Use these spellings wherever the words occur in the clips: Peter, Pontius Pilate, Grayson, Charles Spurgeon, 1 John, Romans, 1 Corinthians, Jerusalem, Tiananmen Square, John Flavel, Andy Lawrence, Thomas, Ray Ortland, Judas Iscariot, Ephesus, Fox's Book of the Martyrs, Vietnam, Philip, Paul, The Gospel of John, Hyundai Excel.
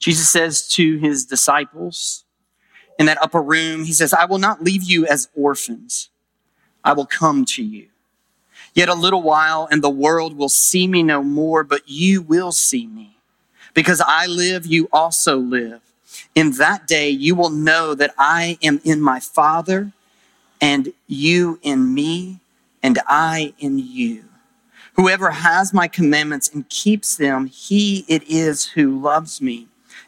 Jesus says to his disciples in that upper room, he says, I will not leave you as orphans. I will come to you. Yet a little while and the world will see me no more, but you will see me. Because I live, you also live. In that day, you will know that I am in my Father, and you in me, and I in you. Whoever has my commandments and keeps them, he it is who loves me.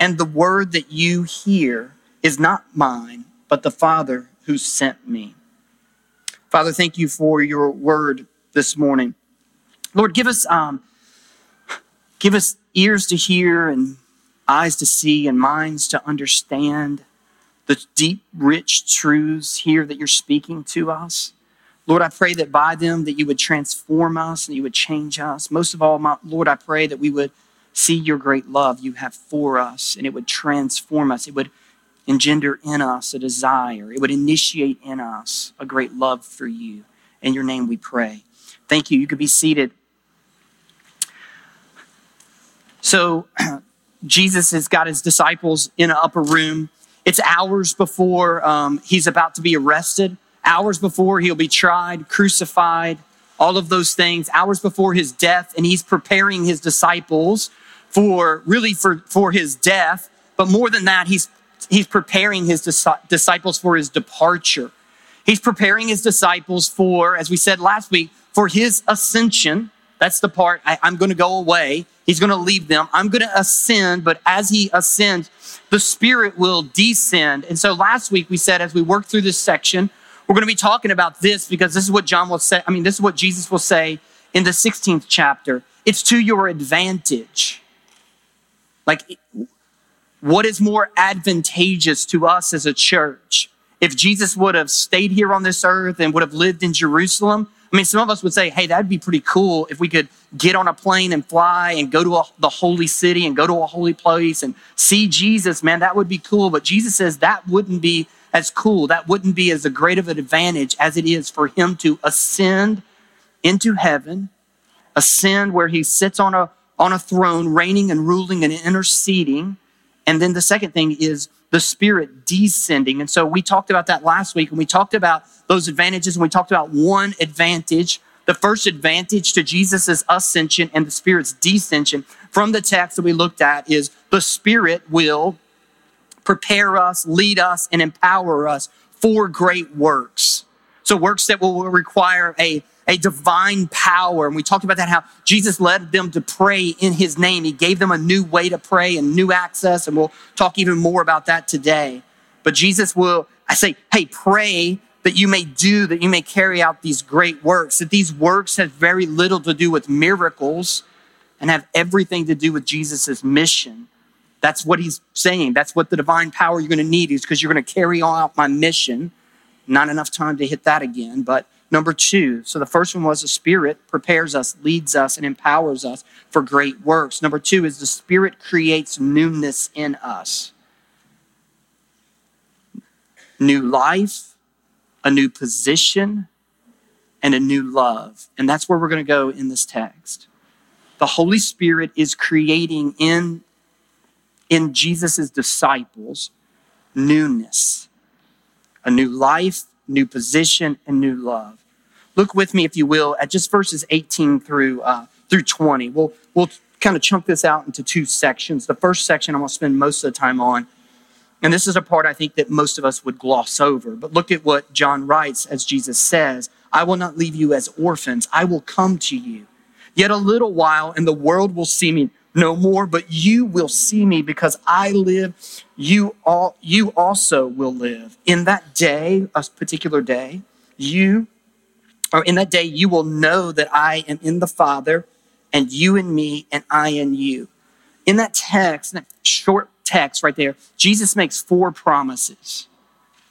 and the word that you hear is not mine, but the Father who sent me. Father, thank you for your word this morning. Lord, give us ears to hear and eyes to see and minds to understand the deep, rich truths here that you're speaking to us. Lord, I pray that by them that you would transform us and you would change us. Most of all, Lord, I pray that we would see your great love you have for us and it would transform us. It would engender in us a desire. It would initiate in us a great love for you. In your name we pray. Thank you. You could be seated. So Jesus has got his disciples in an upper room. It's hours before he's about to be arrested, hours before he'll be tried, crucified, all of those things, hours before his death. And he's preparing his disciples for his death. But more than that, he's preparing his disciples for his departure. He's preparing his disciples for, as we said last week, for his ascension. That's the part, I'm going to go away. He's going to leave them. I'm going to ascend, but as he ascends, the Spirit will descend. And so last week we said, as we work through this section, we're going to be talking about this because this is what John will say. This is what Jesus will say in the 16th chapter. It's to your advantage. Like, what is more advantageous to us as a church? If Jesus would have stayed here on this earth and would have lived in Jerusalem, some of us would say, hey, that'd be pretty cool if we could get on a plane and fly and go to the holy city and go to a holy place and see Jesus, man, that would be cool. But Jesus says that wouldn't be as cool. That wouldn't be as great of an advantage as it is for him to ascend into heaven, ascend where he sits on a throne, reigning and ruling and interceding. And then the second thing is the Spirit descending. And so we talked about that last week, and we talked about those advantages, and we talked about one advantage, the first advantage to Jesus' ascension and the Spirit's descension from the text that we looked at is the Spirit will prepare us, lead us, and empower us for great works. So works that will require a divine power. And we talked about that, how Jesus led them to pray in his name. He gave them a new way to pray and new access. And we'll talk even more about that today. But Jesus will, pray that you may carry out these great works. That these works have very little to do with miracles and have everything to do with Jesus's mission. That's what he's saying. That's what the divine power you're going to need is, because you're going to carry out my mission. Not enough time to hit that again, but number two. So the first one was the Spirit prepares us, leads us, and empowers us for great works. Number two is the Spirit creates newness in us. New life, a new position, and a new love. And that's where we're going to go in this text. The Holy Spirit is creating in Jesus' disciples newness, a new life, new position, and new love. Look with me, if you will, at just verses 18 through 20. We'll kind of chunk this out into two sections. The first section I'm going to spend most of the time on, and this is a part I think that most of us would gloss over. But look at what John writes as Jesus says, I will not leave you as orphans. I will come to you. Yet a little while, and the world will see me no more, but you will see me because I live, you also will live. In that day, a particular day, in that day you will know that I am in the Father, and you in me, and I in you. In that text, in that short text right there, Jesus makes four promises.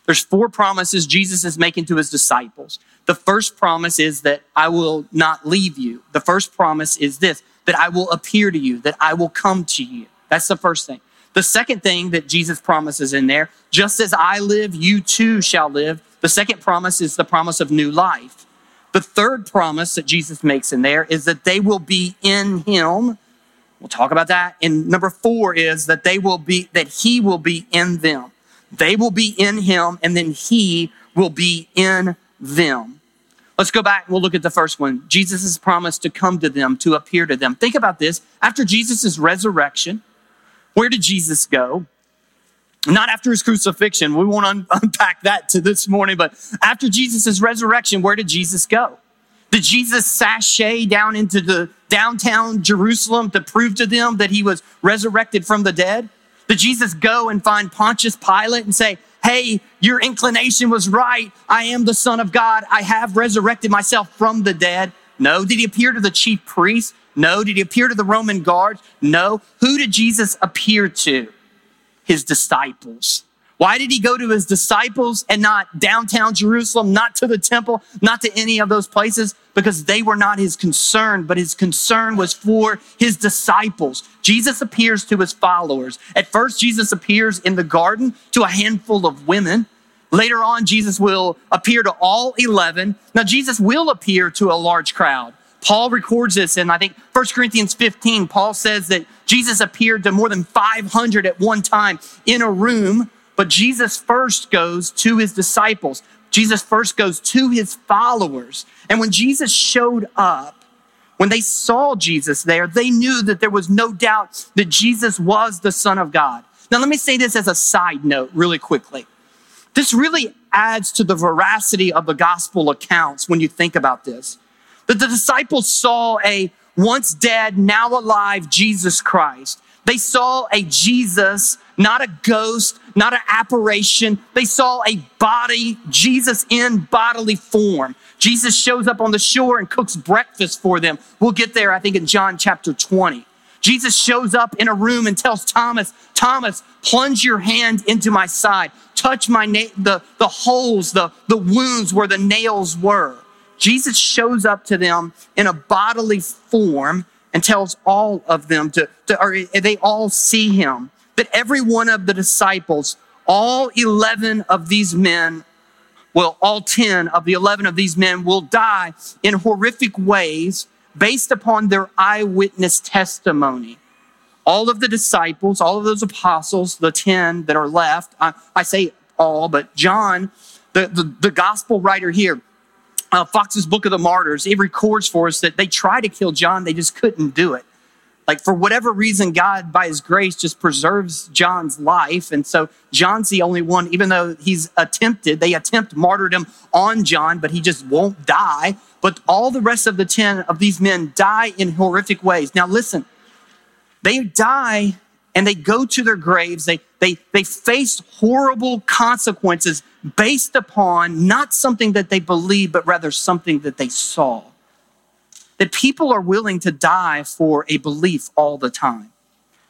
There's four promises Jesus is making to his disciples. The first promise is that I will not leave you. The first promise is this, that I will appear to you, that I will come to you. That's the first thing. The second thing that Jesus promises in there, just as I live, you too shall live. The second promise is the promise of new life. The third promise that Jesus makes in there is that they will be in him. We'll talk about that. And number four is that he will be in them. They will be in him, and then he will be in them. Let's go back and we'll look at the first one. Jesus' promise to come to them, to appear to them. Think about this. After Jesus' resurrection, where did Jesus go? Not after his crucifixion. We won't unpack that to this morning, but after Jesus' resurrection, where did Jesus go? Did Jesus sashay down into the downtown Jerusalem to prove to them that he was resurrected from the dead? Did Jesus go and find Pontius Pilate and say, hey, your inclination was right. I am the Son of God. I have resurrected myself from the dead. No. Did he appear to the chief priests? No. Did he appear to the Roman guards? No. Who did Jesus appear to? His disciples. Why did he go to his disciples and not downtown Jerusalem, not to the temple, not to any of those places? Because they were not his concern, but his concern was for his disciples. Jesus appears to his followers. At first, Jesus appears in the garden to a handful of women. Later on, Jesus will appear to all 11. Now, Jesus will appear to a large crowd. Paul records this in, I think, 1 Corinthians 15. Paul says that Jesus appeared to more than 500 at one time in a room, but Jesus first goes to his disciples. Jesus first goes to his followers. And when Jesus showed up, when they saw Jesus there, they knew that there was no doubt that Jesus was the Son of God. Now, let me say this as a side note really quickly. This really adds to the veracity of the gospel accounts when you think about this. That the disciples saw a once dead, now alive Jesus Christ. They saw a Jesus, not a ghost, not an apparition. They saw a body, Jesus in bodily form. Jesus shows up on the shore and cooks breakfast for them. We'll get there, I think, in John chapter 20. Jesus shows up in a room and tells Thomas, Thomas, plunge your hand into my side. Touch my the holes, the wounds where the nails were. Jesus shows up to them in a bodily form and tells all of them or they all see him. That every one of the disciples, all 11 of these men, well, all 10 of the 11 of these men will die in horrific ways based upon their eyewitness testimony. All of the disciples, all of those apostles, the 10 that are left, I say all, but John, the gospel writer here, Fox's Book of the Martyrs, it records for us that they tried to kill John. They just couldn't do it. Like for whatever reason, God, by his grace, just preserves John's life. And so John's the only one, even though they attempt martyrdom on John, but he just won't die. But all the rest of the 10 of these men die in horrific ways. Now listen, they die and they go to their graves. They face horrible consequences based upon not something that they believe, but rather something that they saw. That people are willing to die for a belief all the time.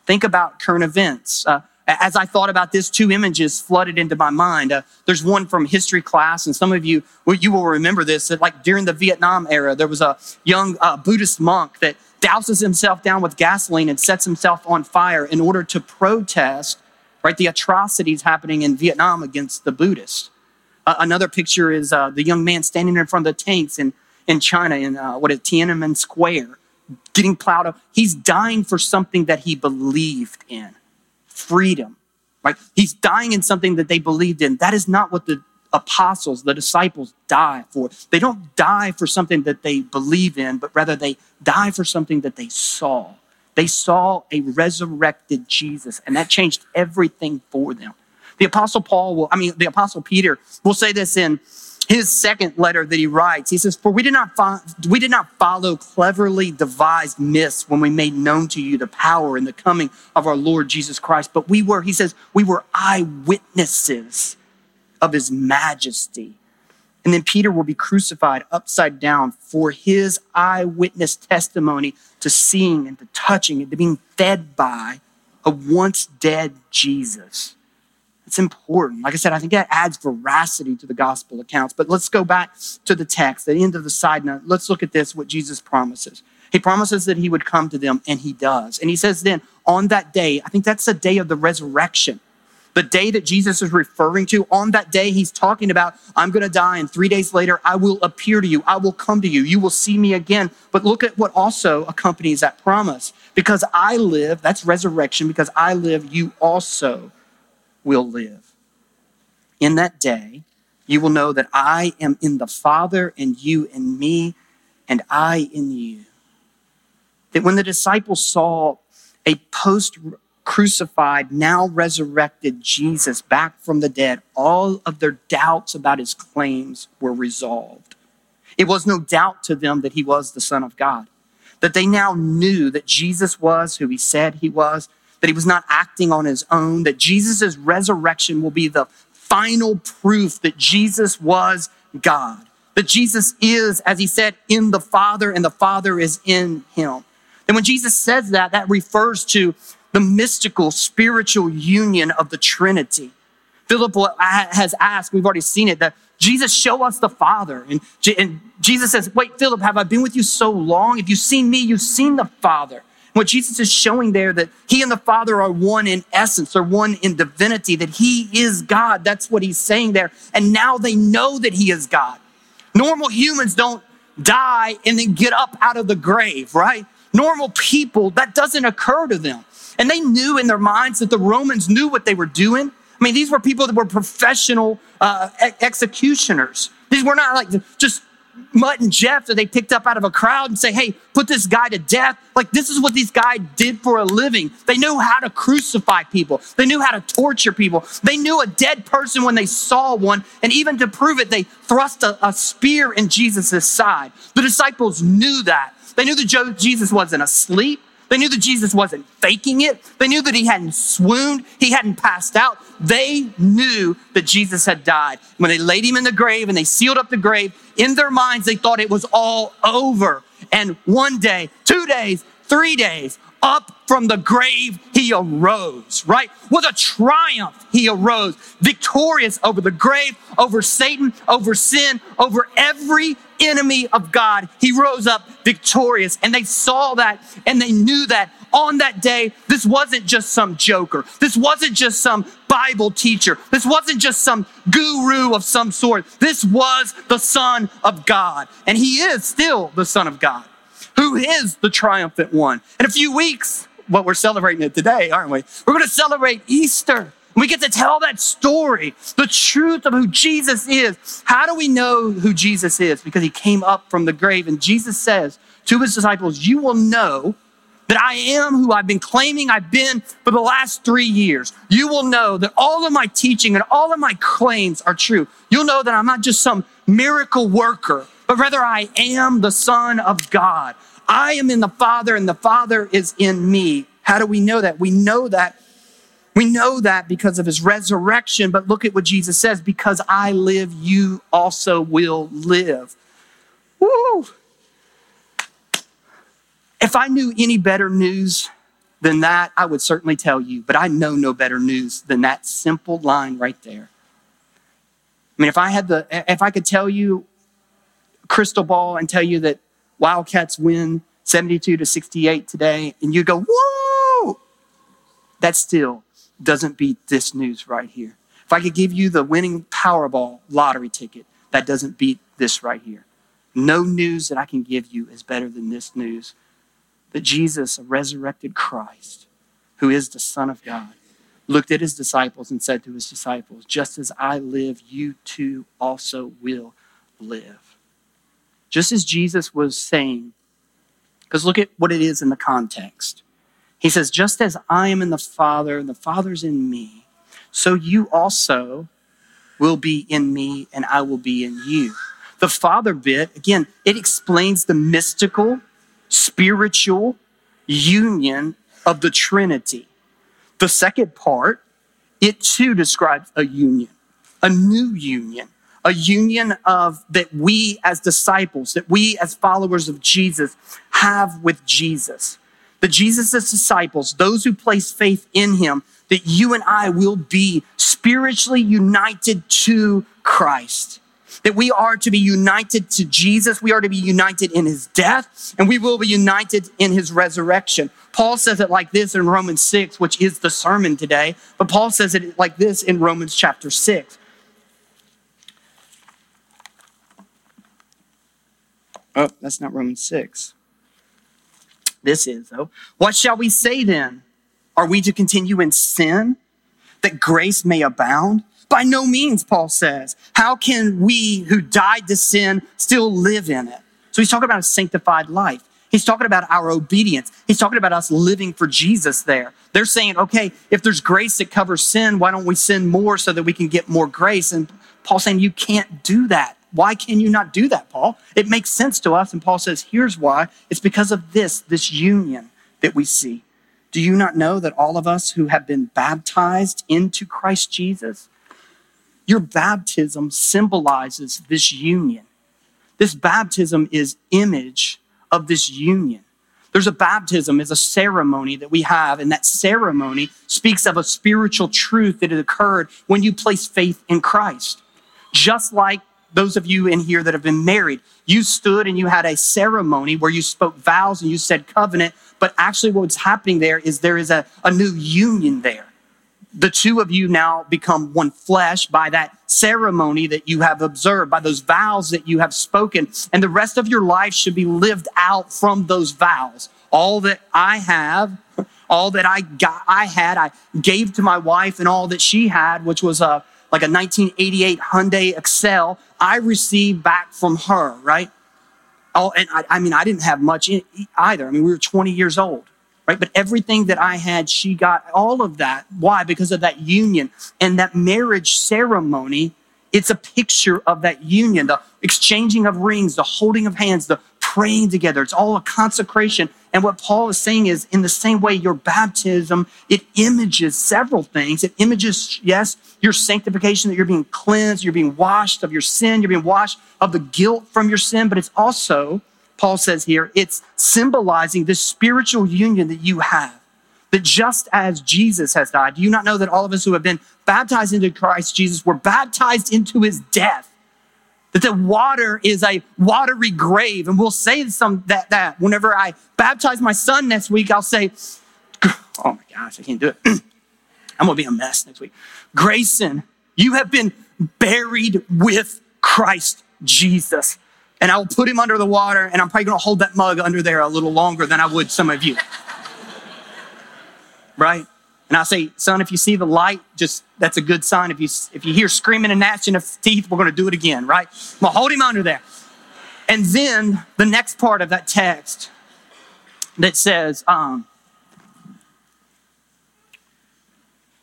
Think about current events. As I thought about this, two images flooded into my mind. There's one from history class, and some of you, well, you will remember this, that like during the Vietnam era, there was a young Buddhist monk that douses himself down with gasoline and sets himself on fire in order to protest, right, the atrocities happening in Vietnam against the Buddhists. Another picture is the young man standing in front of the tanks in China in Tiananmen Square, getting plowed up. He's dying for something that he believed in, freedom, right? He's dying in something that they believed in. That is not what the apostles, the disciples die for. They don't die for something that they believe in, but rather they die for something that they saw. They saw a resurrected Jesus, and that changed everything for them. The Apostle Peter will say this in his second letter that he writes. He says, for we did not follow cleverly devised myths when we made known to you the power and the coming of our Lord Jesus Christ, but we were eyewitnesses of his majesty. And then Peter will be crucified upside down for his eyewitness testimony to seeing and to touching and to being fed by a once dead Jesus. It's important. Like I said, I think that adds veracity to the gospel accounts. But let's go back to the text, the end of the side note. Let's look at this, what Jesus promises. He promises that he would come to them, and he does. And he says then, on that day, I think that's the day of the resurrection, the day that Jesus is referring to. On that day, he's talking about, I'm going to die, and 3 days later, I will appear to you. I will come to you. You will see me again. But look at what also accompanies that promise. Because I live, that's resurrection, because I live, you also will live. In that day, you will know that I am in the Father, and you in me, and I in you. That when the disciples saw a post-crucified, now resurrected Jesus back from the dead, all of their doubts about his claims were resolved. It was no doubt to them that he was the Son of God, that they now knew that Jesus was who he said he was, that he was not acting on his own, that Jesus' resurrection will be the final proof that Jesus was God, that Jesus is, as he said, in the Father, and the Father is in him. And when Jesus says that, that refers to the mystical, spiritual union of the Trinity. Philip has asked, we've already seen it, that Jesus, show us the Father. And Jesus says, wait, Philip, have I been with you so long? If you've seen me, you've seen the Father. And what Jesus is showing there, that he and the Father are one in essence, they're one in divinity, that he is God. That's what he's saying there. And now they know that he is God. Normal humans don't die and then get up out of the grave, right? Normal people, that doesn't occur to them. And they knew in their minds that the Romans knew what they were doing. I mean, these were people that were professional executioners. These were not like just Mutt and Jeff that they picked up out of a crowd and say, hey, put this guy to death. Like, this is what these guys did for a living. They knew how to crucify people. They knew how to torture people. They knew a dead person when they saw one. And even to prove it, they thrust a spear in Jesus' side. The disciples knew that. They knew that Jesus wasn't asleep. They knew that Jesus wasn't faking it. They knew that he hadn't swooned. He hadn't passed out. They knew that Jesus had died. When they laid him in the grave and they sealed up the grave, in their minds, they thought it was all over. And one day, 2 days, 3 days, up from the grave, he arose, right? With a triumph, he arose, victorious over the grave, over Satan, over sin, over every enemy of God. He rose up victorious, and they saw that, and they knew that on that day, this wasn't just some joker. This wasn't just some Bible teacher. This wasn't just some guru of some sort. This was the Son of God, and he is still the Son of God, who is the triumphant one. In a few weeks, well, we're celebrating it today, aren't we? We're going to celebrate Easter. We get to tell that story, the truth of who Jesus is. How do we know who Jesus is? Because he came up from the grave. And Jesus says to his disciples, you will know that I am who I've been claiming I've been for the last 3 years. You will know that all of my teaching and all of my claims are true. You'll know that I'm not just some miracle worker, but rather I am the Son of God. I am in the Father, and the Father is in me. How do we know that? We know that because of his resurrection, but look at what Jesus says, because I live, you also will live. Woo! If I knew any better news than that, I would certainly tell you, but I know no better news than that simple line right there. I mean, if I could tell you crystal ball and tell you that Wildcats win 72-68 today, and you go, whoa, that still doesn't beat this news right here. If I could give you the winning Powerball lottery ticket, that doesn't beat this right here. No news that I can give you is better than this news, that Jesus, a resurrected Christ, who is the Son of God, looked at his disciples and said to his disciples, just as I live, you too also will live. Just as Jesus was saying, because look at what it is in the context. He says, just as I am in the Father and the Father's in me, so you also will be in me and I will be in you. The Father bit, again, it explains the mystical, spiritual union of the Trinity. The second part, it too describes a union, a new union. A union of that we as disciples, that we as followers of Jesus have with Jesus. that Jesus' disciples, those who place faith in him, that you and I will be spiritually united to Christ, that we are to be united to Jesus. We are to be united in his death, and we will be united in his resurrection. Paul says it like this in Romans 6, which is the sermon today, but Paul says it like this in Romans chapter 6. Oh, that's not Romans 6. This is, though. What shall we say then? Are we to continue in sin that grace may abound? By no means, Paul says. How can we who died to sin still live in it? So he's talking about a sanctified life. He's talking about our obedience. He's talking about us living for Jesus there. They're saying, okay, if there's grace that covers sin, why don't we sin more so that we can get more grace? And Paul's saying, you can't do that. Why can you not do that, Paul? It makes sense to us. And Paul says, here's why. It's because of this union that we see. Do you not know that all of us who have been baptized into Christ Jesus, your baptism symbolizes this union. This baptism is image of this union. There's a baptism is a ceremony that we have, and that ceremony speaks of a spiritual truth that had occurred when you place faith in Christ. Just like those of you in here that have been married, you stood and you had a ceremony where you spoke vows and you said covenant, but actually what's happening there is a new union there. The two of you now become one flesh by that ceremony that you have observed, by those vows that you have spoken, and the rest of your life should be lived out from those vows. All that I have, all that I gave to my wife, and all that she had, which was like a 1988 Hyundai Excel, I received back from her, right? Oh, and I didn't have much either. I mean, we were 20 years old, right? But everything that I had, she got all of that. Why? Because of that union and that marriage ceremony. It's a picture of that union, the exchanging of rings, the holding of hands, the praying together. It's all a consecration. And what Paul is saying is, in the same way, your baptism, it images several things. It images, yes, your sanctification, that you're being cleansed, you're being washed of your sin, you're being washed of the guilt from your sin. But it's also, Paul says here, it's symbolizing this spiritual union that you have. That just as Jesus has died, do you not know that all of us who have been baptized into Christ Jesus were baptized into his death? That the water is a watery grave. And we'll say that whenever I baptize my son next week, I'll say, oh my gosh, I can't do it. I'm going to be a mess next week. Grayson, you have been buried with Christ Jesus. And I will put him under the water, and I'm probably going to hold that mug under there a little longer than I would some of you. Right? And I say, son, if you see the light, just that's a good sign. If you hear screaming and gnashing of teeth, we're going to do it again, right? I'm going to hold him under there. And then the next part of that text that says,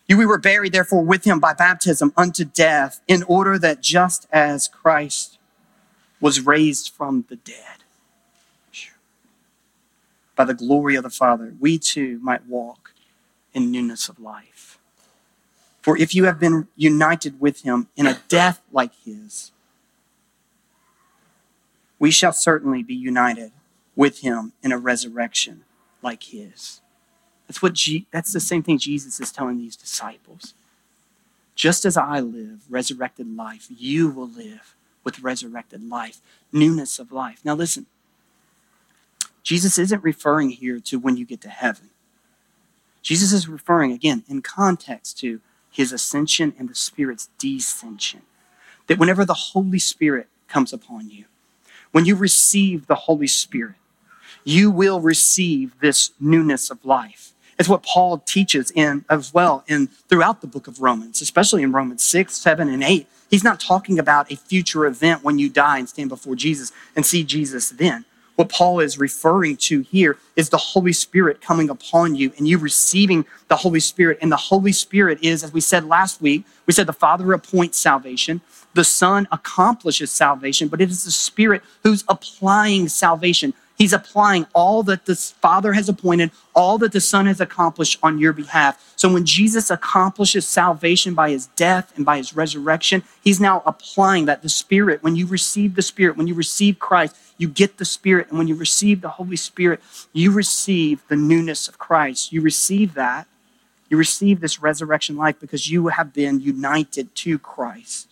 we were buried, therefore, with him by baptism unto death, in order that just as Christ was raised from the dead by the glory of the Father, we too might walk in newness of life. For if you have been united with him in a death like his, we shall certainly be united with him in a resurrection like his. That's the same thing Jesus is telling these disciples. Just as I live resurrected life, you will live with resurrected life, newness of life. Now listen, Jesus isn't referring here to when you get to heaven. Jesus is referring, again, in context to his ascension and the Spirit's descension. That whenever the Holy Spirit comes upon you, when you receive the Holy Spirit, you will receive this newness of life. It's what Paul teaches throughout the book of Romans, especially in Romans 6, 7, and 8. He's not talking about a future event when you die and stand before Jesus and see Jesus then. What Paul is referring to here is the Holy Spirit coming upon you and you receiving the Holy Spirit. And the Holy Spirit is, as we said last week, we said the Father appoints salvation, the Son accomplishes salvation, but it is the Spirit who's applying salvation. He's applying all that the Father has appointed, all that the Son has accomplished on your behalf. So when Jesus accomplishes salvation by his death and by his resurrection, he's now applying that. The Spirit, when you receive the Spirit, when you receive Christ, you get the Spirit. And when you receive the Holy Spirit, you receive the newness of Christ. You receive that. You receive this resurrection life because you have been united to Christ.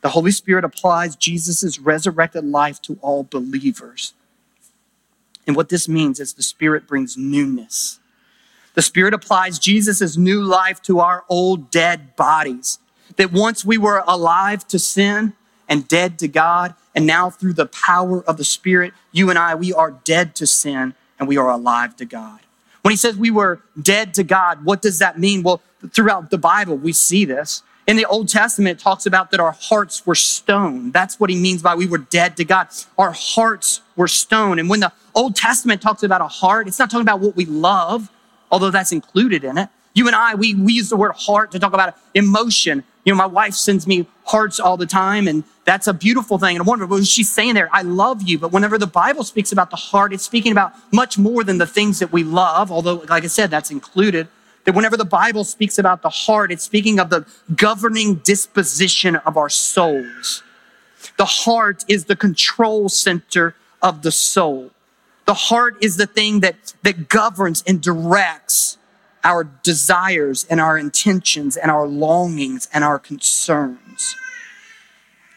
The Holy Spirit applies Jesus' resurrected life to all believers. And what this means is the Spirit brings newness. The Spirit applies Jesus' new life to our old dead bodies. That once we were alive to sin and dead to God, and now through the power of the Spirit, you and I, we are dead to sin and we are alive to God. When he says we were dead to God, what does that mean? Well, throughout the Bible, we see this. In the Old Testament, it talks about that our hearts were stone. That's what he means by we were dead to God. Our hearts were stone. And when the Old Testament talks about a heart, it's not talking about what we love, although that's included in it. You and I, we use the word heart to talk about emotion. You know, my wife sends me hearts all the time, and that's a beautiful thing and a wonderful. But she's saying there, I love you. But whenever the Bible speaks about the heart, it's speaking about much more than the things that we love, although, like I said, that's included. That whenever the Bible speaks about the heart, it's speaking of the governing disposition of our souls. The heart is the control center of the soul. The heart is the thing that governs and directs our desires and our intentions and our longings and our concerns.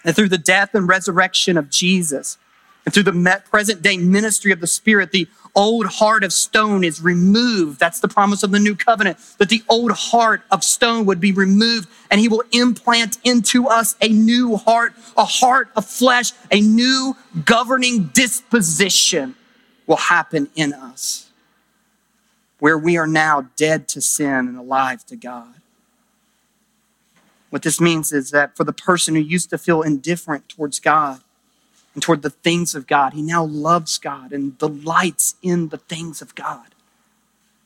And through the death and resurrection of Jesus and through the present day ministry of the Spirit, the old heart of stone is removed. That's the promise of the new covenant, that the old heart of stone would be removed and he will implant into us a new heart, a heart of flesh, a new governing disposition will happen in us, where we are now dead to sin and alive to God. What this means is that for the person who used to feel indifferent towards God and toward the things of God, he now loves God and delights in the things of God.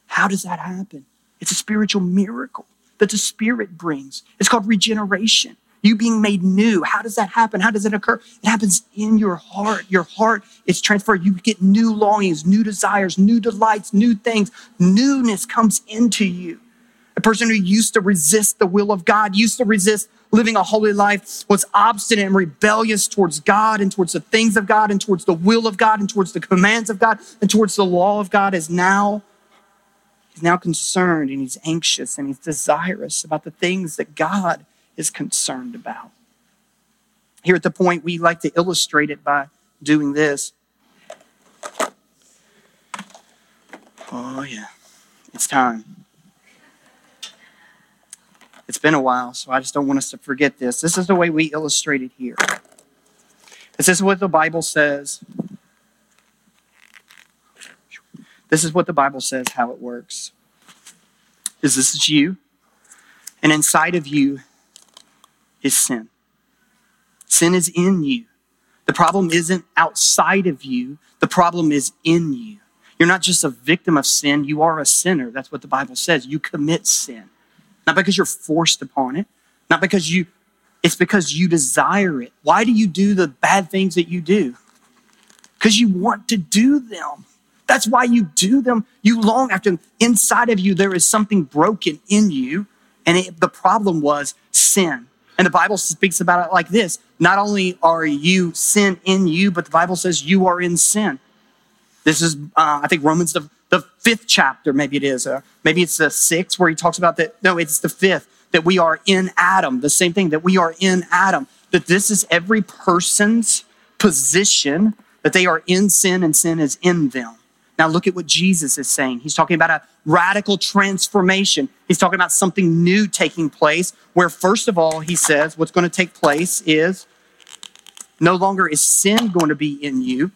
How does that happen? It's a spiritual miracle that the Spirit brings. It's called regeneration, you being made new. How does that happen? How does it occur? It happens in your heart. Your heart is transferred. You get new longings, new desires, new delights, new things. Newness comes into you. A person who used to resist the will of God, used to resist living a holy life, was obstinate and rebellious towards God and towards the things of God and towards the will of God and towards the commands of God and towards the law of God is now concerned, and he's anxious and he's desirous about the things that God is concerned about. Here at the point, we like to illustrate it by doing this. Oh yeah, it's time. It's been a while, so I just don't want us to forget this. This is the way we illustrate it here. This is what the Bible says. This is what the Bible says how it works. This is you, and inside of you is sin. Sin is in you. The problem isn't outside of you. The problem is in you. You're not just a victim of sin. You are a sinner. That's what the Bible says. You commit sin. Not because you're forced upon it. Not because it's because you desire it. Why do you do the bad things that you do? Because you want to do them. That's why you do them. You long after them. Inside of you, there is something broken in you. And the problem was sin. And the Bible speaks about it like this. Not only are you sin in you, but the Bible says you are in sin. This is, I think, Romans, the fifth chapter, maybe it is. Maybe it's the sixth where he talks about that. No, it's the fifth, that we are in Adam. The same thing, that we are in Adam. That this is every person's position, that they are in sin and sin is in them. Now look at what Jesus is saying. He's talking about a radical transformation. He's talking about something new taking place where, first of all, he says what's going to take place is no longer is sin going to be in you,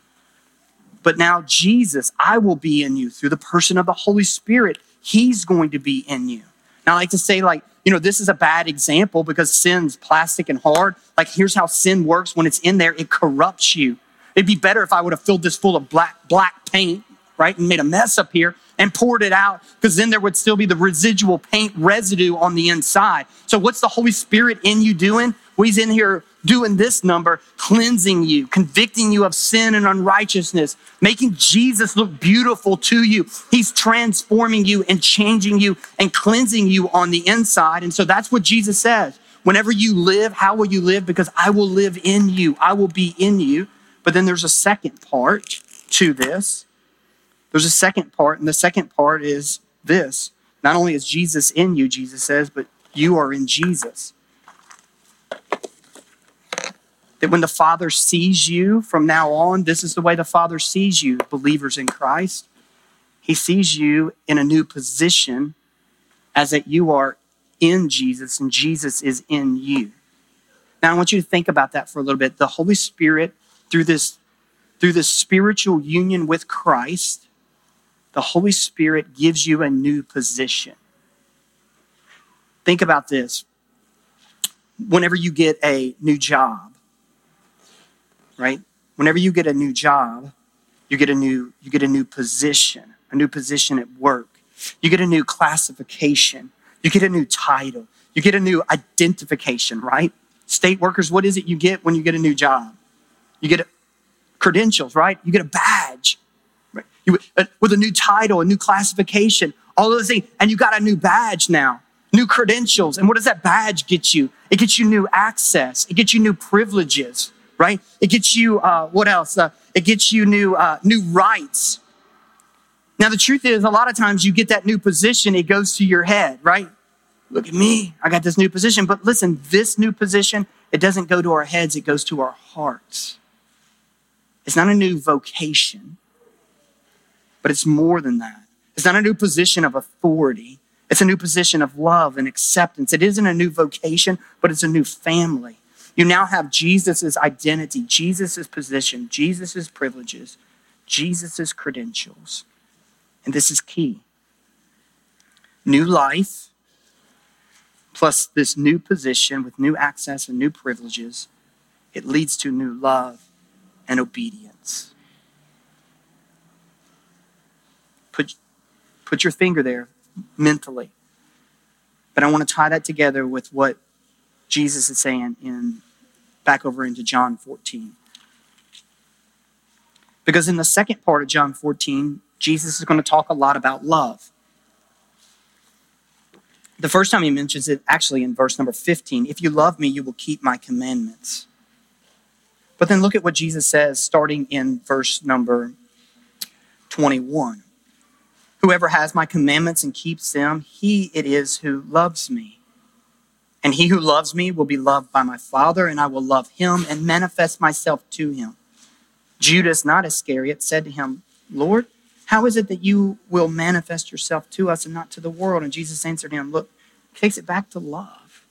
but now Jesus, I will be in you through the person of the Holy Spirit. He's going to be in you. Now I like to say, this is a bad example because sin's plastic and hard. Here's how sin works. When it's in there, it corrupts you. It'd be better if I would have filled this full of black paint, right, and made a mess up here and poured it out, because then there would still be the residual paint residue on the inside. So what's the Holy Spirit in you doing? Well, he's in here doing this number, cleansing you, convicting you of sin and unrighteousness, making Jesus look beautiful to you. He's transforming you and changing you and cleansing you on the inside. And so that's what Jesus says. Whenever you live, how will you live? Because I will live in you. I will be in you. But then there's a second part to this. There's a second part, and the second part is this. Not only is Jesus in you, Jesus says, but you are in Jesus. That when the Father sees you from now on, this is the way the Father sees you, believers in Christ. He sees you in a new position as that you are in Jesus and Jesus is in you. Now, I want you to think about that for a little bit. The Holy Spirit, through this spiritual union with Christ, the Holy Spirit gives you a new position. Think about this. Whenever you get a new job, right? Whenever you get a new job, you get a new position, a new position at work. You get a new classification. You get a new title. You get a new identification, right? State workers, what is it you get when you get a new job? You get credentials, right? You get a badge, right? With a new title, a new classification, all those things. And you got a new badge now, new credentials. And what does that badge get you? It gets you new access. It gets you new privileges, right? It gets you, what else? It gets you new rights. Now, the truth is, a lot of times you get that new position, it goes to your head, right? Look at me, I got this new position. But listen, this new position, it doesn't go to our heads, it goes to our hearts. It's not a new vocation, but it's more than that. It's not a new position of authority. It's a new position of love and acceptance. It isn't a new vocation, but it's a new family. You now have Jesus' identity, Jesus' position, Jesus' privileges, Jesus' credentials. And this is key. New life plus this new position with new access and new privileges, it leads to new love and obedience. Put your finger there mentally. But I want to tie that together with what Jesus is saying back over into John 14. Because in the second part of John 14, Jesus is going to talk a lot about love. The first time he mentions it, actually in verse number 15, if you love me, you will keep my commandments. But then look at what Jesus says starting in verse number 21. Whoever has my commandments and keeps them, he it is who loves me. And he who loves me will be loved by my Father, and I will love him and manifest myself to him. Judas, not Iscariot, said to him, Lord, how is it that you will manifest yourself to us and not to the world? And Jesus answered him, look, takes it back to love.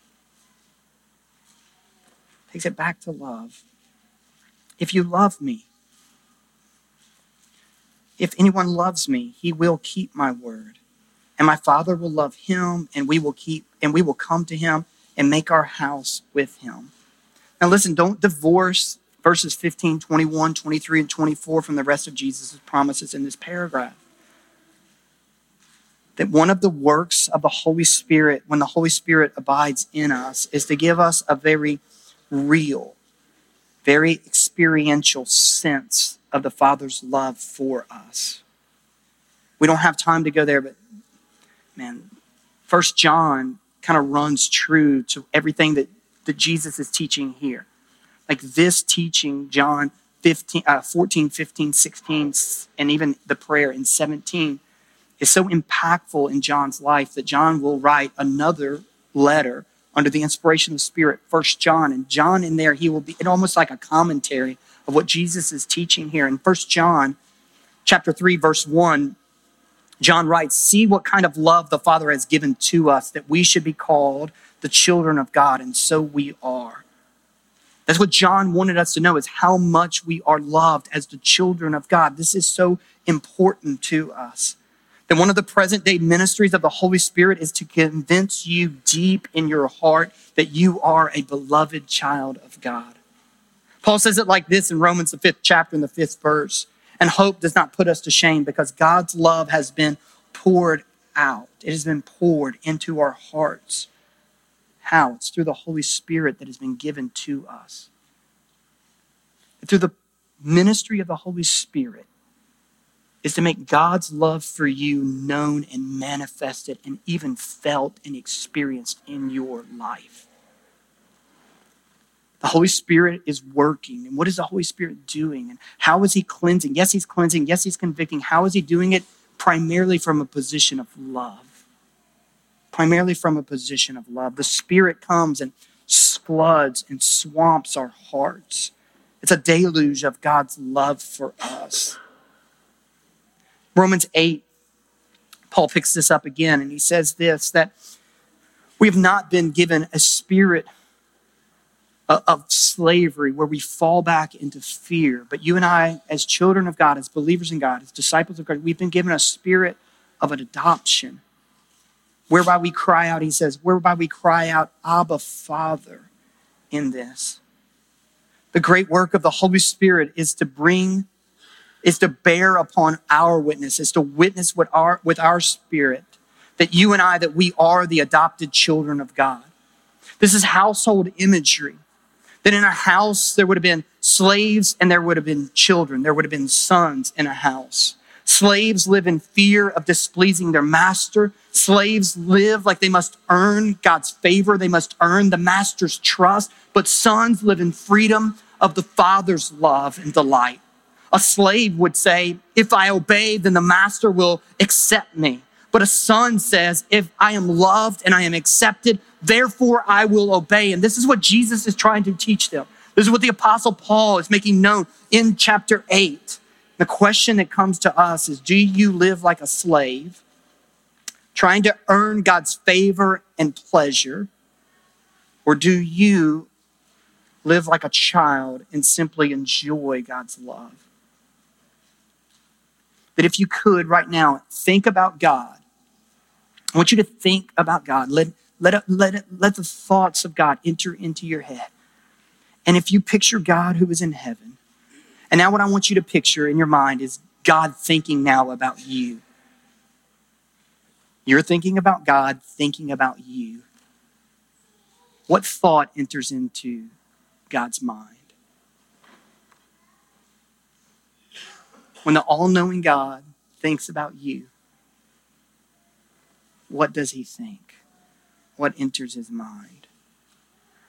Takes it back to love. If you love me, if anyone loves me, he will keep my word. And my Father will love him, and we will come to him and make our house with him. Now listen, don't divorce verses 15, 21, 23, and 24 from the rest of Jesus' promises in this paragraph. That one of the works of the Holy Spirit, when the Holy Spirit abides in us, is to give us a very real, very experiential sense of the Father's love for us. We don't have time to go there, but man, 1 John kind of runs true to everything that Jesus is teaching here. Like this teaching, John 14, 15, 16, and even the prayer in 17 is so impactful in John's life that John will write another letter under the inspiration of the Spirit, 1 John. And John in there, he will be almost like a commentary of what Jesus is teaching here. In 1 John chapter 3, verse 1, John writes, see what kind of love the Father has given to us, that we should be called the children of God, and so we are. That's what John wanted us to know, is how much we are loved as the children of God. This is so important to us. That one of the present day ministries of the Holy Spirit is to convince you deep in your heart that you are a beloved child of God. Paul says it like this in Romans, the 5th chapter and the 5th verse. And hope does not put us to shame because God's love has been poured out. It has been poured into our hearts. How? It's through the Holy Spirit that has been given to us. And through the ministry of the Holy Spirit is to make God's love for you known and manifested and even felt and experienced in your life. The Holy Spirit is working. And what is the Holy Spirit doing? And how is he cleansing? Yes, he's cleansing. Yes, he's convicting. How is he doing it? Primarily from a position of love. Primarily from a position of love. The Spirit comes and floods and swamps our hearts. It's a deluge of God's love for us. Romans 8, Paul picks this up again, and he says this, that we have not been given a spirit of slavery where we fall back into fear. But you and I, as children of God, as believers in God, as disciples of God, we've been given a spirit of an adoption whereby we cry out, he says, whereby we cry out, Abba, Father, in this. The great work of the Holy Spirit is to bear upon our witness, is to witness with our spirit that you and I, that we are the adopted children of God. This is household imagery. That in a house, there would have been slaves and there would have been children. There would have been sons in a house. Slaves live in fear of displeasing their master. Slaves live like they must earn God's favor. They must earn the master's trust. But sons live in freedom of the father's love and delight. A slave would say, if I obey, then the master will accept me. But a son says, if I am loved and I am accepted, therefore I will obey. And this is what Jesus is trying to teach them. This is what the Apostle Paul is making known in chapter 8. The question that comes to us is, do you live like a slave, trying to earn God's favor and pleasure? Or do you live like a child and simply enjoy God's love? That if you could right now, think about God. I want you to think about God. Let the thoughts of God enter into your head. And if you picture God who is in heaven, and now what I want you to picture in your mind is God thinking now about you. You're thinking about God, thinking about you. What thought enters into God's mind? When the all-knowing God thinks about you, what does he think? What enters his mind?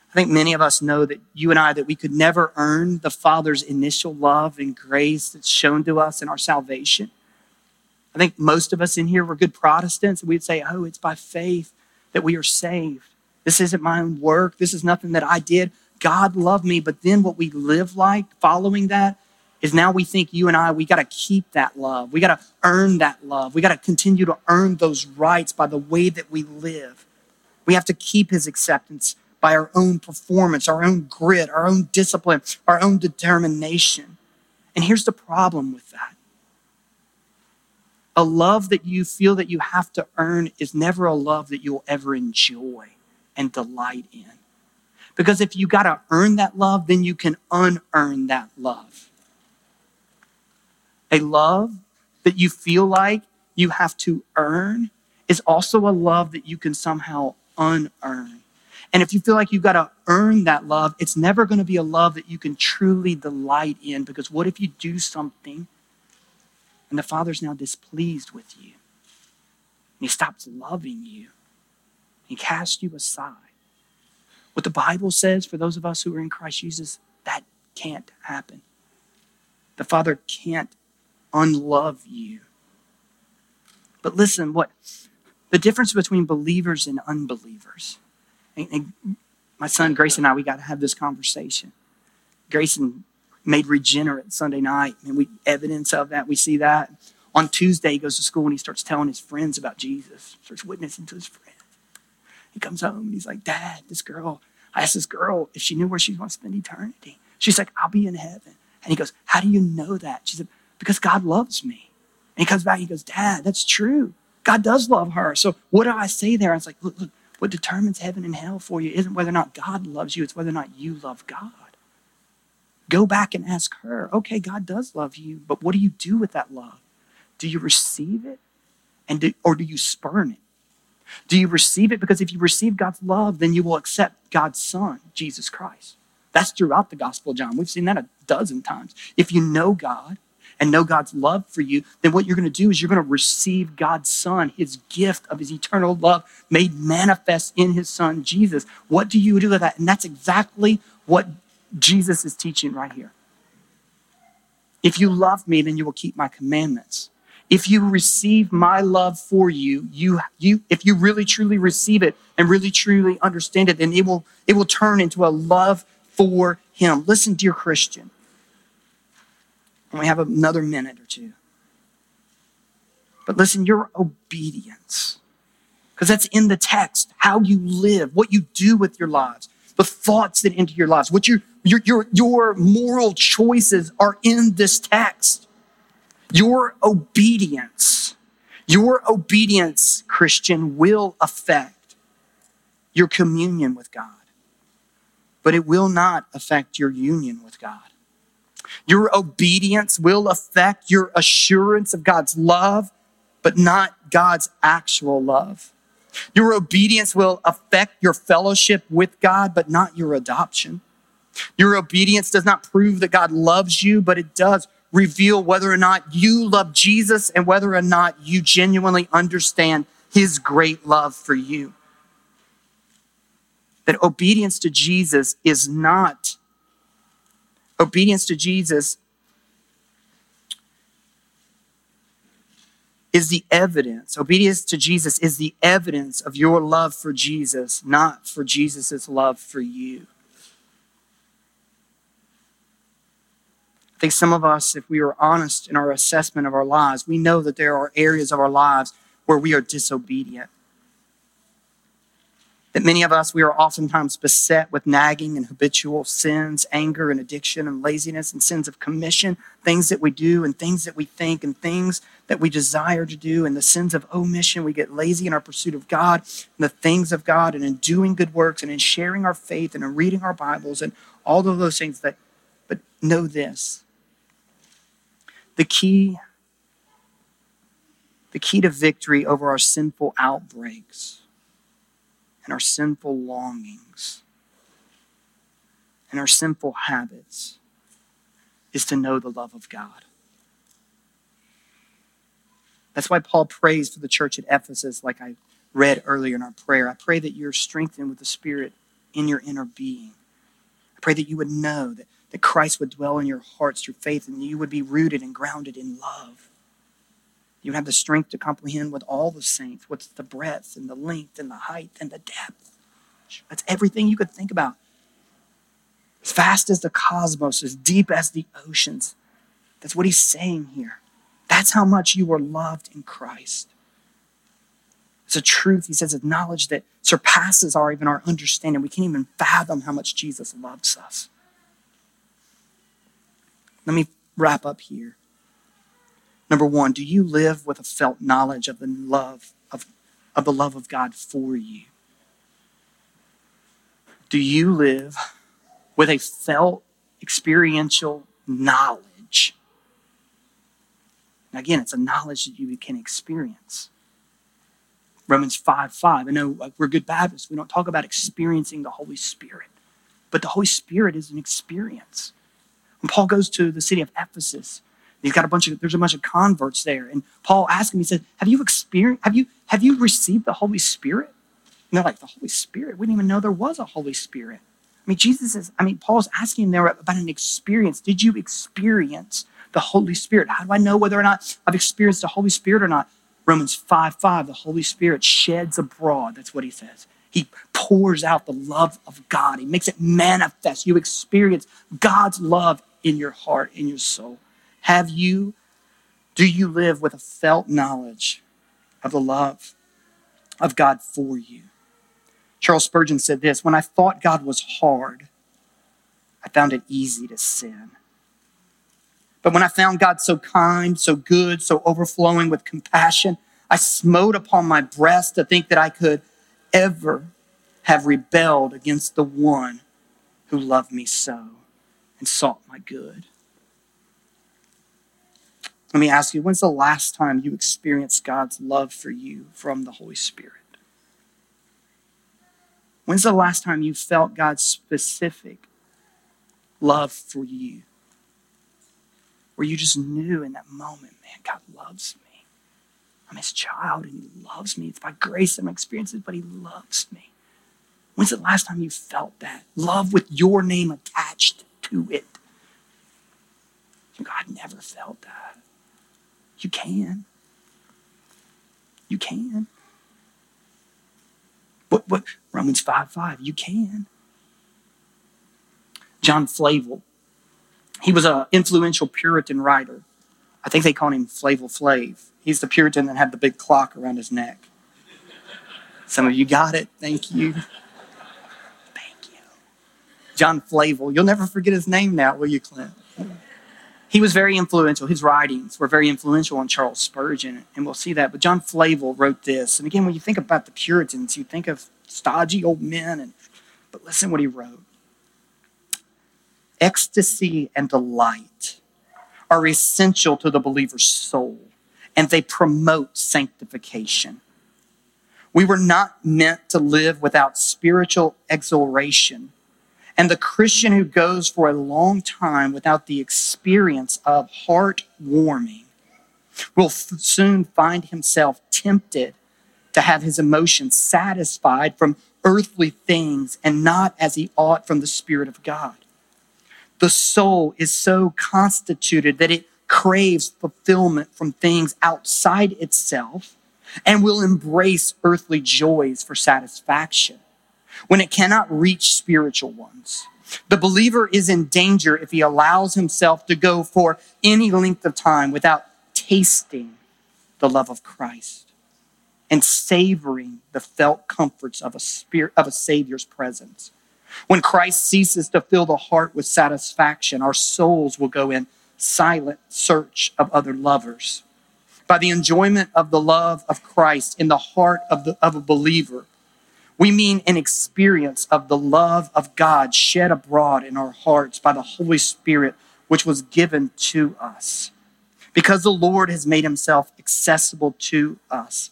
I think many of us know that you and I, that we could never earn the Father's initial love and grace that's shown to us in our salvation. I think most of us in here were good Protestants, and we'd say, oh, it's by faith that we are saved. This isn't my own work. This is nothing that I did. God loved me. But then what we live like following that is now we think you and I, we got to keep that love. We got to earn that love. We got to continue to earn those rights by the way that we live. We have to keep his acceptance by our own performance, our own grit, our own discipline, our own determination. And here's the problem with that. A love that you feel that you have to earn is never a love that you'll ever enjoy and delight in. Because if you got to earn that love, then you can unearn that love. A love that you feel like you have to earn is also a love that you can somehow unearn. And if you feel like you got to earn that love, it's never going to be a love that you can truly delight in, because what if you do something and the Father's now displeased with you, and he stops loving you, and he casts you aside? What the Bible says for those of us who are in Christ Jesus, that can't happen. The Father can't unlove you. But listen, what the difference between believers and unbelievers. And my son, Grayson, and I, we got to have this conversation. Grayson made regenerate Sunday night, and we evidence of that. We see that. On Tuesday, he goes to school, and he starts telling his friends about Jesus, starts witnessing to his friends. He comes home, and he's like, Dad, this girl, I asked this girl if she knew where she's going to spend eternity. She's like, I'll be in heaven. And he goes, how do you know that? She said, because God loves me. And he comes back, and he goes, Dad, that's true. God does love her. So what do I say there? I was like, look, what determines heaven and hell for you isn't whether or not God loves you. It's whether or not you love God. Go back and ask her, okay, God does love you, but what do you do with that love? Do you receive it or do you spurn it? Do you receive it? Because if you receive God's love, then you will accept God's Son, Jesus Christ. That's throughout the Gospel of John. We've seen that a dozen times. If you know God, and know God's love for you, then what you're going to do is you're going to receive God's Son, his gift of his eternal love made manifest in his Son, Jesus. What do you do with that? And that's exactly what Jesus is teaching right here. If you love me, then you will keep my commandments. If you receive my love for you, if you really truly receive it and really truly understand it, then it will turn into a love for him. Listen, dear Christian, and we have another minute or two. But listen, your obedience, because that's in the text, how you live, what you do with your lives, the thoughts that enter your lives, what your moral choices are in this text. Your obedience, Christian, will affect your communion with God, but it will not affect your union with God. Your obedience will affect your assurance of God's love, but not God's actual love. Your obedience will affect your fellowship with God, but not your adoption. Your obedience does not prove that God loves you, but it does reveal whether or not you love Jesus and whether or not you genuinely understand his great love for you. That obedience to Jesus is the evidence of your love for Jesus, not for Jesus' love for you. I think some of us, if we are honest in our assessment of our lives, we know that there are areas of our lives where we are disobedient. That many of us, we are oftentimes beset with nagging and habitual sins, anger and addiction and laziness and sins of commission, things that we do and things that we think and things that we desire to do, and the sins of omission. We get lazy in our pursuit of God and the things of God and in doing good works and in sharing our faith and in reading our Bibles and all of those things. But know this, the key to victory over our sinful outbreaks and our sinful longings and our sinful habits is to know the love of God. That's why Paul prays for the church at Ephesus, like I read earlier in our prayer. I pray that you're strengthened with the Spirit in your inner being. I pray that you would know that Christ would dwell in your hearts through faith, and you would be rooted and grounded in love. You have the strength to comprehend with all the saints what's the breadth and the length and the height and the depth. That's everything you could think about. As vast as the cosmos, as deep as the oceans. That's what he's saying here. That's how much you were loved in Christ. It's a truth, he says, it's knowledge that surpasses even our understanding. We can't even fathom how much Jesus loves us. Let me wrap up here. Number one, do you live with a felt knowledge of the love of God for you? Do you live with a felt experiential knowledge? And again, it's a knowledge that you can experience. Romans 5:5. I know we're good Baptists. We don't talk about experiencing the Holy Spirit, but the Holy Spirit is an experience. When Paul goes to the city of Ephesus, there's a bunch of converts there. And Paul asked him, he said, have you received the Holy Spirit? And they're like, the Holy Spirit? We didn't even know there was a Holy Spirit. Paul's asking him there about an experience. Did you experience the Holy Spirit? How do I know whether or not I've experienced the Holy Spirit or not? Romans 5:5, the Holy Spirit sheds abroad. That's what he says. He pours out the love of God. He makes it manifest. You experience God's love in your heart, in your soul. Do you live with a felt knowledge of the love of God for you? Charles Spurgeon said this, when I thought God was hard, I found it easy to sin. But when I found God so kind, so good, so overflowing with compassion, I smote upon my breast to think that I could ever have rebelled against the one who loved me so and sought my good. Let me ask you, when's the last time you experienced God's love for you from the Holy Spirit? When's the last time you felt God's specific love for you? Where you just knew in that moment, man, God loves me. I'm his child and he loves me. It's by grace and my experiences, but he loves me. When's the last time you felt that? Love with your name attached to it. God never felt that. You can. You can. But Romans 5:5, you can. John Flavel, he was an influential Puritan writer. I think they called him Flavel Flav. He's the Puritan that had the big clock around his neck. Some of you got it. Thank you. Thank you. John Flavel. You'll never forget his name now, will you, Clint? He was very influential. His writings were very influential on Charles Spurgeon, and we'll see that. But John Flavel wrote this. And again, when you think about the Puritans, you think of stodgy old men. But listen what he wrote. Ecstasy and delight are essential to the believer's soul, and they promote sanctification. We were not meant to live without spiritual exhilaration. And the Christian who goes for a long time without the experience of heartwarming will soon find himself tempted to have his emotions satisfied from earthly things and not as he ought from the Spirit of God. The soul is so constituted that it craves fulfillment from things outside itself and will embrace earthly joys for satisfaction when it cannot reach spiritual ones. The believer is in danger if he allows himself to go for any length of time without tasting the love of Christ and savoring the felt comforts of a Savior's presence. When Christ ceases to fill the heart with satisfaction, our souls will go in silent search of other lovers. By the enjoyment of the love of Christ in the heart of a believer, we mean an experience of the love of God shed abroad in our hearts by the Holy Spirit, which was given to us. Because the Lord has made himself accessible to us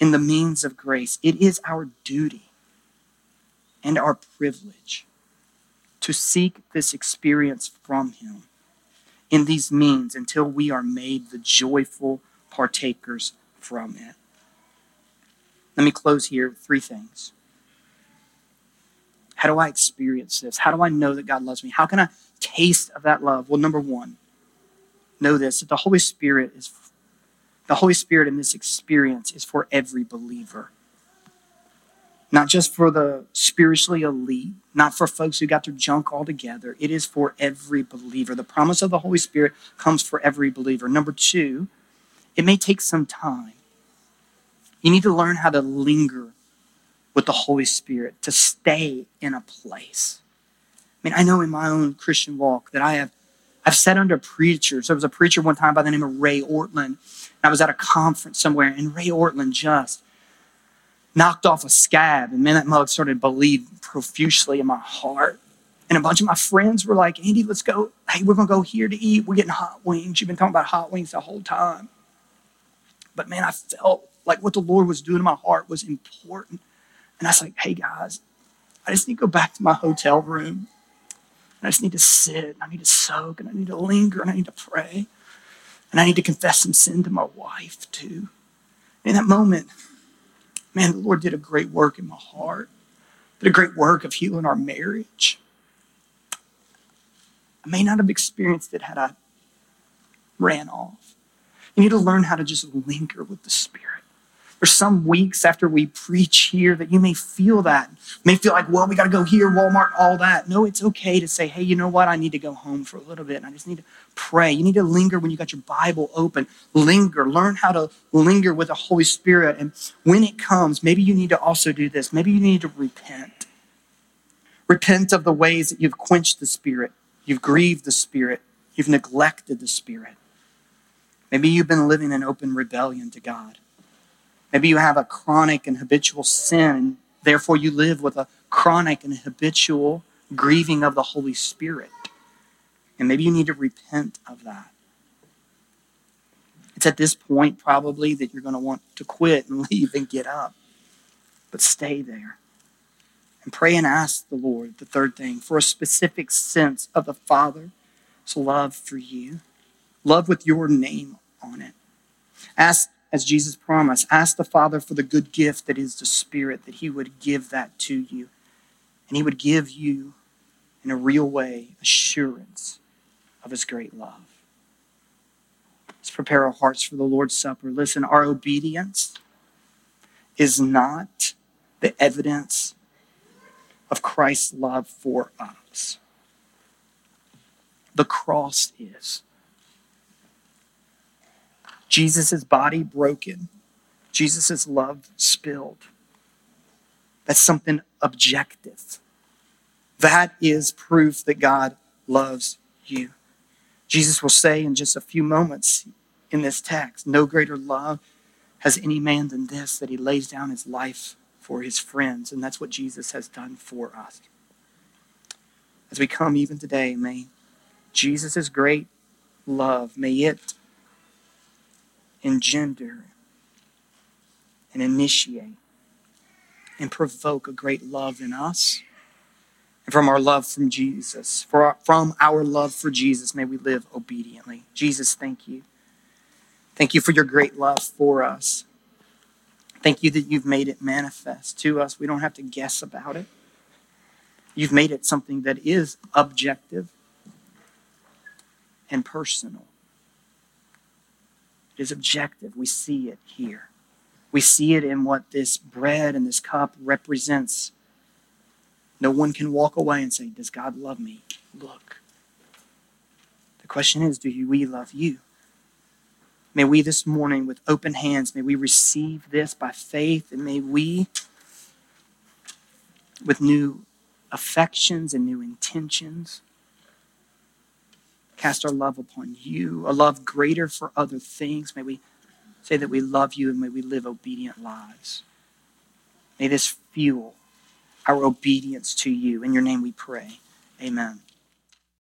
in the means of grace, it is our duty and our privilege to seek this experience from him in these means until we are made the joyful partakers from it. Let me close here with three things. How do I experience this? How do I know that God loves me? How can I taste of that love? Well, number one, know this, that the Holy Spirit in this experience is for every believer. Not just for the spiritually elite, not for folks who got their junk all together. It is for every believer. The promise of the Holy Spirit comes for every believer. Number two, it may take some time. You need to learn how to linger with the Holy Spirit, to stay in a place. I mean, I know in my own Christian walk that I've sat under preachers. There was a preacher one time by the name of Ray Ortland. And I was at a conference somewhere, and Ray Ortland just knocked off a scab. And man, that mug started to bleed profusely in my heart. And a bunch of my friends were like, Andy, let's go. Hey, we're going to go here to eat. We're getting hot wings. You've been talking about hot wings the whole time. But man, I felt like what the Lord was doing in my heart was important. And I was like, hey guys, I just need to go back to my hotel room. And I just need to sit, and I need to soak, and I need to linger, and I need to pray. And I need to confess some sin to my wife too. And in that moment, man, the Lord did a great work in my heart. Did a great work of healing our marriage. I may not have experienced it had I ran off. You need to learn how to just linger with the Spirit. There's some weeks after we preach here that you may feel that. You may feel like, well, we got to go here, Walmart, all that. No, it's okay to say, hey, you know what? I need to go home for a little bit, and I just need to pray. You need to linger when you got your Bible open. Linger. Learn how to linger with the Holy Spirit. And when it comes, maybe you need to also do this. Maybe you need to repent. Repent of the ways that you've quenched the Spirit. You've grieved the Spirit. You've neglected the Spirit. Maybe you've been living in open rebellion to God. Maybe you have a chronic and habitual sin. Therefore, you live with a chronic and habitual grieving of the Holy Spirit. And maybe you need to repent of that. It's at this point probably that you're going to want to quit and leave and get up. But stay there. And pray and ask the Lord, the third thing, for a specific sense of the Father's love for you. Love with your name on it. Ask, as Jesus promised, ask the Father for the good gift that is the Spirit, that he would give that to you. And he would give you in a real way, assurance of his great love. Let's prepare our hearts for the Lord's Supper. Listen, our obedience is not the evidence of Christ's love for us. The cross is. Jesus' body broken. Jesus' love spilled. That's something objective. That is proof that God loves you. Jesus will say in just a few moments in this text, no greater love has any man than this, that he lays down his life for his friends. And that's what Jesus has done for us. As we come even today, may Jesus' great love, may it engender and initiate and provoke a great love in us. And from our love from Jesus, from our love for Jesus, may we live obediently. Jesus, thank you. Thank you for your great love for us. Thank you that you've made it manifest to us. We don't have to guess about it. You've made it something that is objective and personal. It is objective. We see it here. We see it in what this bread and this cup represents. No one can walk away and say, does God love me? Look. The question is, do we love you? May we this morning with open hands, may we receive this by faith, and may we with new affections and new intentions cast our love upon you, a love greater for other things. May we say that we love you, and may we live obedient lives. May this fuel our obedience to you. In your name we pray. Amen.